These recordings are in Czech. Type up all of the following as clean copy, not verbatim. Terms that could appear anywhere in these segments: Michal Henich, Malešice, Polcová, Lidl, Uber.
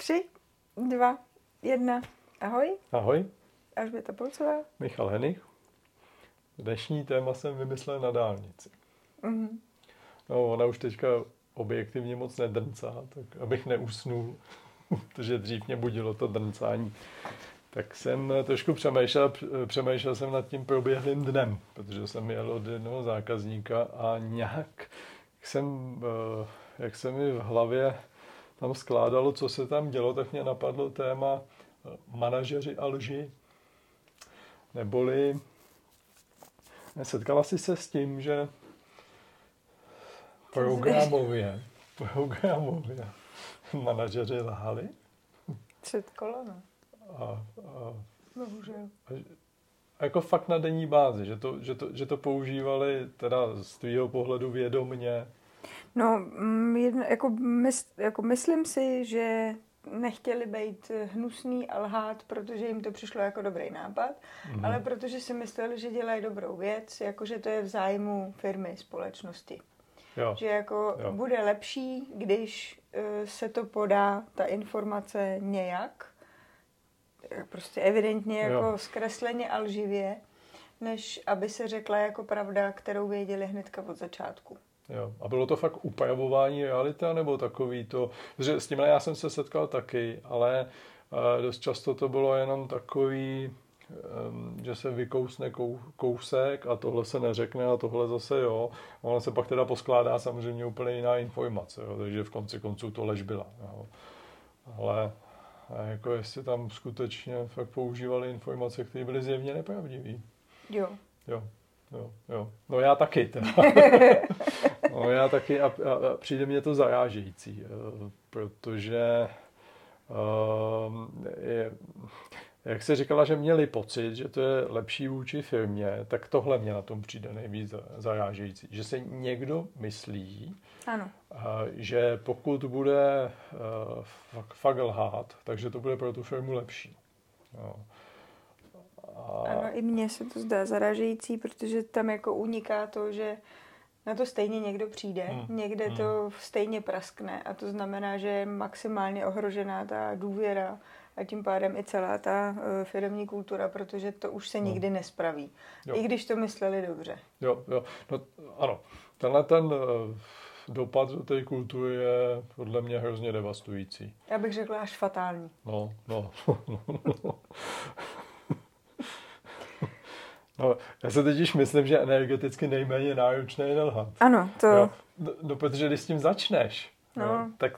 3, 2, 1, ahoj. Ahoj. Alžběta Polcová. Michal Henich. Dnešní téma jsem vymyslel na dálnici. Mm-hmm. No, ona už teďka objektivně moc nedrncá, tak abych neusnul, protože dřív mě budilo to drncání. Tak jsem trošku přemýšlel jsem nad tím proběhlým dnem, protože jsem jel od jednoho zákazníka a nějak jak se mi v hlavě tam skládalo, co se tam dělo, tak mě napadlo téma manažeři a lži. Neboli setkala jsi se s tím, že programově manažeři lhali? Před kolonou. A jako fakt na denní bázi, že to používali teda z tvýho pohledu vědomně. No, myslím si, že nechtěli být hnusný a lhát, protože jim to přišlo jako dobrý nápad, ale protože si mysleli, že dělají dobrou věc, jakože to je v zájmu firmy, společnosti. Jo. Že jako bude lepší, když se to podá, ta informace nějak, prostě evidentně jako zkresleně a lživě, než aby se řekla jako pravda, kterou věděli hnedka od začátku. Jo. A bylo to fakt upravování reality, nebo takový to, že s tímhle já jsem se setkal taky, ale dost často to bylo jenom takový, že se vykousne kousek a tohle se neřekne a tohle zase jo. A ono se pak teda poskládá samozřejmě úplně jiná informace, jo. Takže v konci konců to lež byla. Jo. Ale jako jestli tam skutečně fakt používali informace, které byly zjevně nepravdivý. Jo. No já taky teda. No já taky a přijde mě to zarážející, protože jak jsi říkala, že měli pocit, že to je lepší vůči firmě, tak tohle mě na tom přijde nejvíc zarážející. Že se někdo myslí, ano, že pokud bude fakt lhát, takže to bude pro tu firmu lepší. No. Ano, i mně se to zdá zarážející, protože tam jako uniká to, že na to stejně někdo přijde, někde to stejně praskne a to znamená, že je maximálně ohrožená ta důvěra a tím pádem i celá ta firemní kultura, protože to už se nikdy nespraví, i když to mysleli dobře. Jo, no ano, tenhle ten dopad do té kultury je podle mě hrozně devastující. Já bych řekla až fatální. No. No, já se totiž myslím, že energeticky nejméně náročné je nelhat. Ano, to... No, protože když s tím začneš,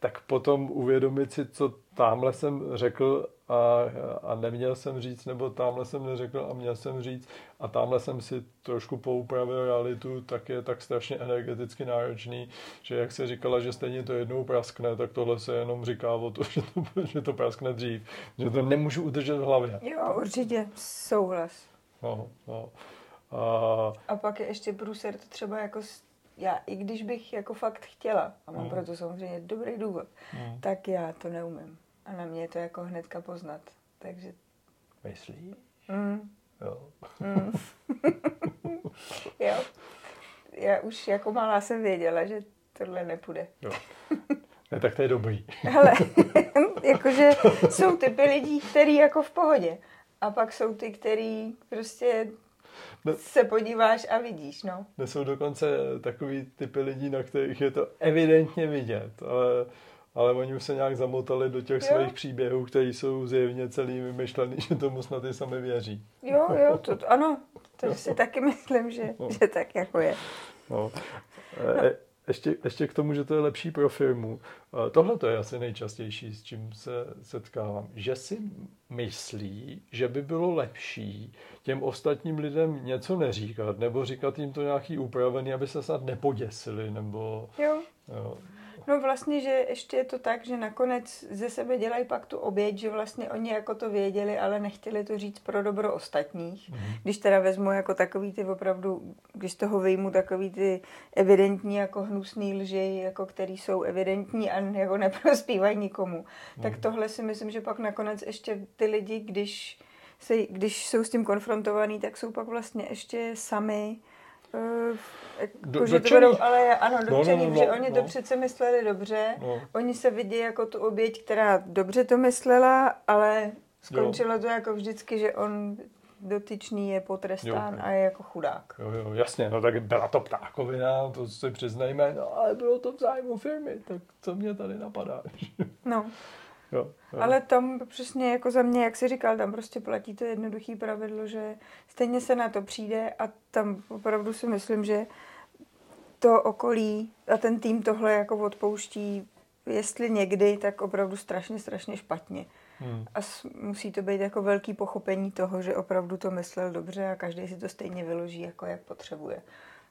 tak potom uvědomit si, co támhle jsem řekl a neměl jsem říct, nebo támhle jsem neřekl a měl jsem říct a támhle jsem si trošku poupravil realitu, tak je tak strašně energeticky náročný, že jak se říkala, že stejně to jednou praskne, tak tohle se jenom říká o to, že to praskne dřív, že to nemůžu udržet v hlavě. Jo, určitě, souhlas. No. A pak je ještě průser, to třeba jako já, i když bych jako fakt chtěla, a mám proto samozřejmě dobrý důvod, tak já to neumím. A na mě je to jako hnedka poznat. Takže... Myslíš? Jo. Já už jako malá jsem věděla, že tohle nepůjde. Jo. Ne, tak to je dobrý. Hele, jakože jsou typy lidí, který jako v pohodě. A pak jsou ty, který prostě se podíváš a vidíš, no. To jsou dokonce takový typy lidí, na kterých je to evidentně vidět, ale oni už se nějak zamotali do těch svých příběhů, které jsou zjevně celý vymyšlený, že tomu snad i sami věří. Jo, to, ano, to si taky myslím, že tak jako je. Ještě k tomu, že to je lepší pro firmu. Tohle to je asi nejčastější, s čím se setkávám. Že si myslí, že by bylo lepší těm ostatním lidem něco neříkat, nebo říkat jim to nějaký upravený, aby se snad nepoděsili, nebo... Jo. No vlastně, že ještě je to tak, že nakonec ze sebe dělají pak tu oběť, že vlastně oni jako to věděli, ale nechtěli to říct pro dobro ostatních. Když teda vezmu jako takový ty opravdu, když toho vyjmu takový ty evidentní jako hnusný lži, jako který jsou evidentní a jako neprospívají nikomu. Tak tohle si myslím, že pak nakonec ještě ty lidi, když jsou s tím konfrontovaní, tak jsou pak vlastně ještě sami Oni to přece mysleli dobře, oni se vidí jako tu oběť, která dobře to myslela, ale skončilo to jako vždycky, že on dotyčný je potrestán a je jako chudák. Jo, jasně, no tak byla to ptákovina, to si přiznejme, no ale bylo to v zájmu firmy, tak co mě tady napadá? No. Jo. Ale tam přesně jako za mě, jak jsi říkal, tam prostě platí to jednoduché pravidlo, že stejně se na to přijde a tam opravdu si myslím, že to okolí a ten tým tohle jako odpouští, jestli někdy, tak opravdu strašně špatně. A musí to být jako velký pochopení toho, že opravdu to myslel dobře a každý si to stejně vyloží, jako jak potřebuje.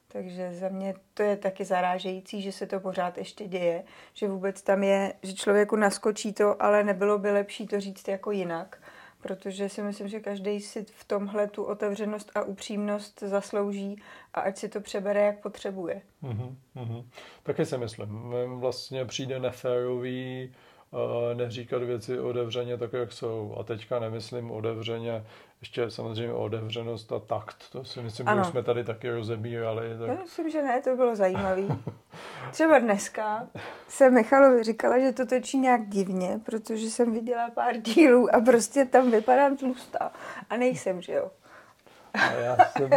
Takže za mě to je taky zarážející, že se to pořád ještě děje, že vůbec tam je, že člověku naskočí to, ale nebylo by lepší to říct jako jinak, protože si myslím, že každý si v tomhle tu otevřenost a upřímnost zaslouží a ať si to přebere, jak potřebuje. Taky si myslím. Vlastně přijde neférový neříkat věci otevřeně tak, jak jsou. A teďka nemyslím otevřeně, ještě samozřejmě otevřenost a takt. To si myslím, že jsme tady taky rozebírali. Tak... Myslím, že ne, to bylo zajímavý. Třeba dneska jsem Michalovi říkala, že to točí nějak divně, protože jsem viděla pár dílů a prostě tam vypadám tlustá. A nejsem, že jo? A já jsem...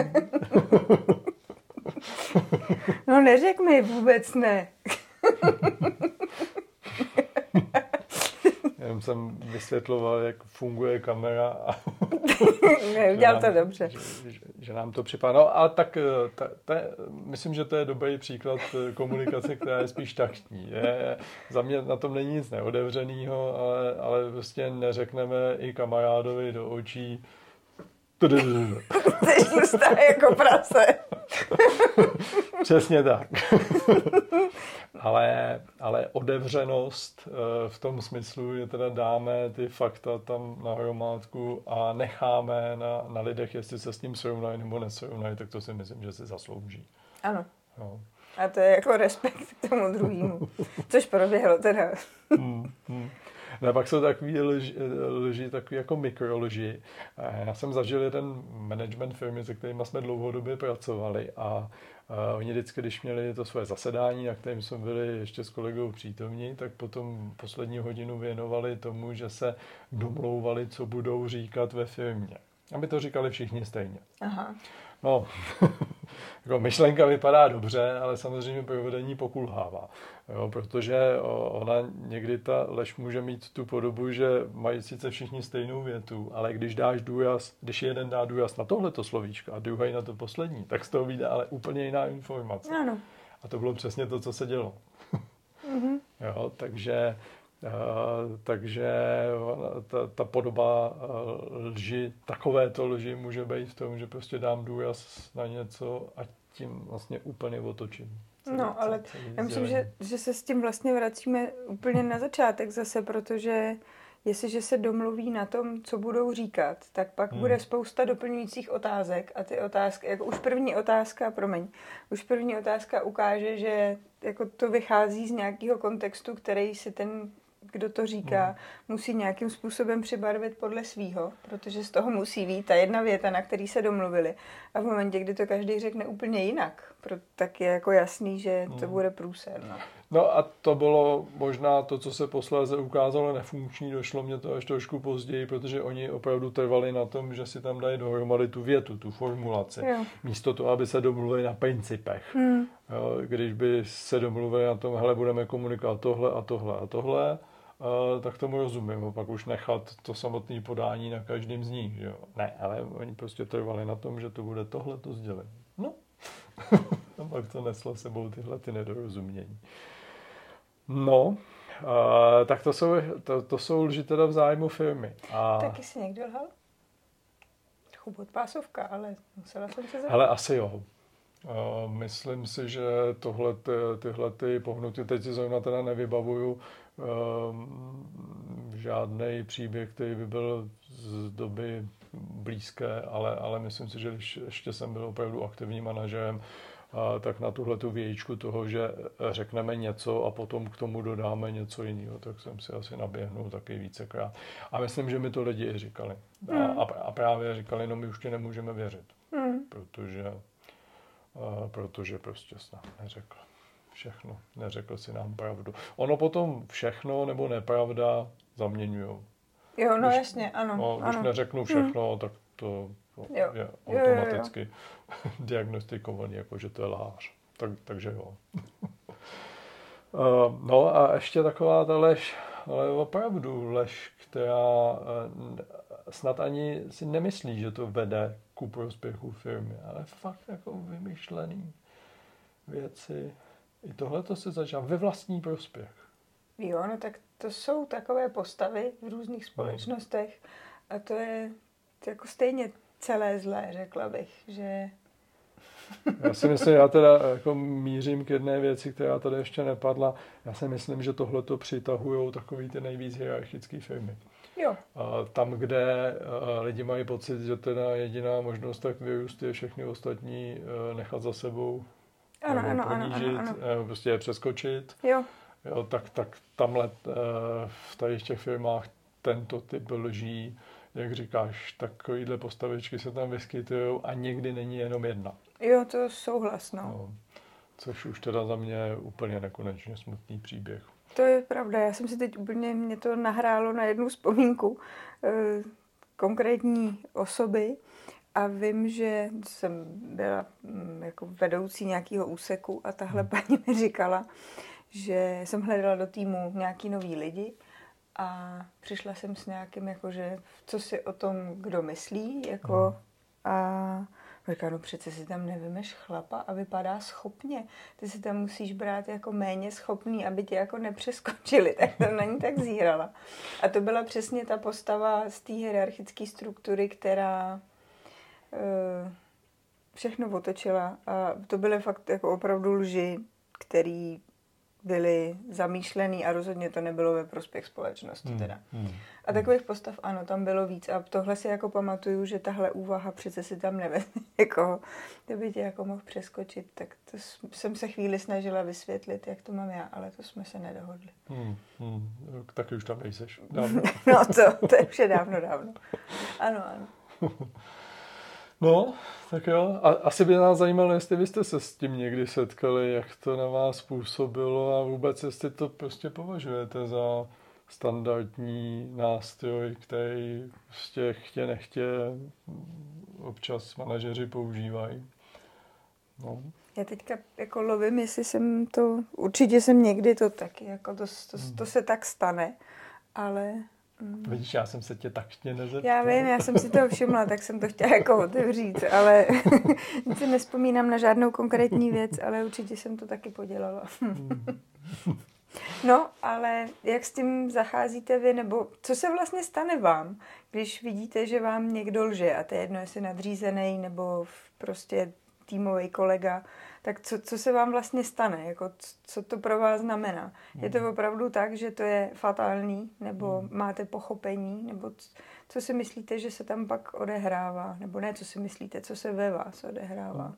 No neřek mi, vůbec ne. Jenom jsem vysvětloval, jak funguje kamera. A ne, udělal to dobře. Že nám to připadá. No a tak myslím, že to je dobrý příklad komunikace, která je spíš taktní. Za mě na tom není nic neotevřeného, ale prostě neřekneme i kamarádovi do očí. Jsi tlustá jako prase. Přesně tak. Ale otevřenost v tom smyslu, že teda dáme ty fakta tam na hromádku a necháme na lidech, jestli se s tím srovnají nebo nesrovnají, tak to si myslím, že si zaslouží. Ano. No. A to je jako respekt k tomu druhému. Což proběhlo teda. No pak jsou takový lži, takový jako mikrolži. Já jsem zažil jeden management firmy, se kterými jsme dlouhodobě pracovali a oni vždycky, když měli to svoje zasedání, na kterém jsme byli ještě s kolegou přítomní, tak potom poslední hodinu věnovali tomu, že se domlouvali, co budou říkat ve firmě. Aby to říkali všichni stejně. Aha. No, jako myšlenka vypadá dobře, ale samozřejmě provedení pokulhává, jo, protože ona někdy ta lež může mít tu podobu, že mají sice všichni stejnou větu, ale když jeden dá důraz na tohleto slovíčko a druhý na to poslední, tak z toho vyjde ale úplně jiná informace. Ano. A to bylo přesně to, co se dělo. Mm-hmm. Jo, takže ta podoba lži, takovéto lži může být v tom, že prostě dám důraz na něco a tím vlastně úplně otočím. No, ale já myslím, že se s tím vlastně vracíme úplně na začátek zase, protože jestliže se domluví na tom, co budou říkat, tak pak bude spousta doplňujících otázek a ty otázky, jako už první otázka ukáže, že jako to vychází z nějakého kontextu, který si ten, kdo to říká, musí nějakým způsobem přibarvit podle svýho, protože z toho musí být ta jedna věta, na který se domluvili. A v momentě, kdy to každý řekne úplně jinak, tak je jako jasný, že to bude průser. No a to bylo možná to, co se posléze ukázalo nefunkční, došlo mě to až trošku později, protože oni opravdu trvali na tom, že si tam dají dohromady tu větu, tu formulaci, místo toho, aby se domluvili na principech. Jo, když by se domluvili na tom, hele, budeme komunikovat tohle a tohle a tohle, tak tomu rozumím, a pak už nechat to samotné podání na každém z nich. Jo. Ne, ale oni prostě trvali na tom, že to bude tohle to sdělení. No, a pak to neslo sebou tyhle ty nedorozumění. No, tak to jsou lži teda v zájmu firmy. A... Taky si někdo lhal? Chubot pásovka, ale musela jsem se zeptat. Ale asi jo. Myslím si, že tyhle ty pohnutky, teď si zrovna teda nevybavuju žádnej příběh, který by byl z doby blízké, ale myslím si, že když ještě jsem byl opravdu aktivním manažerem, tak na tuhletu vějíčku toho, že řekneme něco a potom k tomu dodáme něco jiného, tak jsem si asi naběhnul taky vícekrát. A myslím, že mi to lidi i říkali. A právě říkali, no my už ti nemůžeme věřit, protože... protože prostě snad neřekl všechno, neřekl si nám pravdu. Ono potom všechno nebo nepravda zaměňujou. Jo, no když, jasně, ano. No, ano. Když neřeknu všechno, tak to je automaticky diagnostikovaný, jako že to je lhář. Takže jo. No a ještě taková ta lež, ale opravdu lež, která snad ani si nemyslí, že to vede ku prospěchu firmy, ale fakt jako vymyšlený věci. I tohle to se začíná ve vlastní prospěch. Jo, no tak to jsou takové postavy v různých společnostech a to je jako stejně celé zlé, řekla bych, že... Já si myslím, já teda jako mířím k jedné věci, která tady ještě nepadla. Já si myslím, že tohleto přitahují takový ty nejvíc hierarchické firmy. Jo. Tam, kde lidi mají pocit, že teda jediná možnost tak vyrůst je všechny ostatní nechat za sebou, ano, ponížit, ano. Prostě je přeskočit. Jo, tak tamhle v tady těch firmách tento typ lží, jak říkáš, takovýhle postavičky se tam vyskytují a někdy není jenom jedna. Jo, to souhlas, no. Což už teda za mě je úplně nekonečně smutný příběh. To je pravda, já jsem si teď úplně, mě to nahrálo na jednu vzpomínku konkrétní osoby a vím, že jsem byla jako vedoucí nějakého úseku a tahle paní mi říkala, že jsem hledala do týmu nějaký nový lidi a přišla jsem s nějakým, jakože, co si o tom, kdo myslí, jako a... Říká, no přece si tam nevymeš chlapa a vypadá schopně. Ty si tam musíš brát jako méně schopný, aby tě jako nepřeskočili. Tak tam na ní tak zírala. A to byla přesně ta postava z té hierarchické struktury, která všechno otočila. A to byly fakt jako opravdu lži, které byly zamýšlený a rozhodně to nebylo ve prospěch společnosti teda. A takových postav, ano, tam bylo víc a tohle si jako pamatuju, že tahle úvaha přece si tam nevezme někoho, kdo by tě jako mohl přeskočit, tak to jsem se chvíli snažila vysvětlit, jak to mám já, ale to jsme se nedohodli. Taky už tam nejseš. Dávno. No to je vše dávno. Ano. No, tak jo. A asi by nás zajímalo, jestli vy jste se s tím někdy setkali, jak to na vás působilo a vůbec, jestli to prostě považujete za standardní nástroj, který prostě chtě nechtě občas manažeři používají. No. Já teďka jako lovím, jestli jsem to... Určitě jsem někdy to taky, jako to se tak stane, ale... Vidíš, já jsem se tě taktně nezeptala. Já vím, já jsem si toho všimla, tak jsem to chtěla jako otevřít, ale si nespomínám na žádnou konkrétní věc, ale určitě jsem to taky podělala. No, ale jak s tím zacházíte vy, nebo co se vlastně stane vám, když vidíte, že vám někdo lže a to je jedno, jestli nadřízený nebo prostě týmový kolega, tak co se vám vlastně stane? Jako, co to pro vás znamená? Je to opravdu tak, že to je fatální? Nebo máte pochopení? Nebo co si myslíte, že se tam pak odehrává? Nebo ne, co si myslíte, co se ve vás odehrává?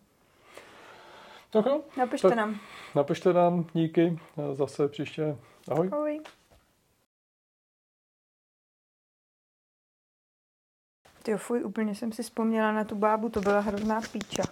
Tak jo. Napište nám. Napište nám, díky. Zase příště. Ahoj. Ahoj. Tyjo, fuj, úplně jsem si vzpomněla na tu bábu, to byla hrozná píča.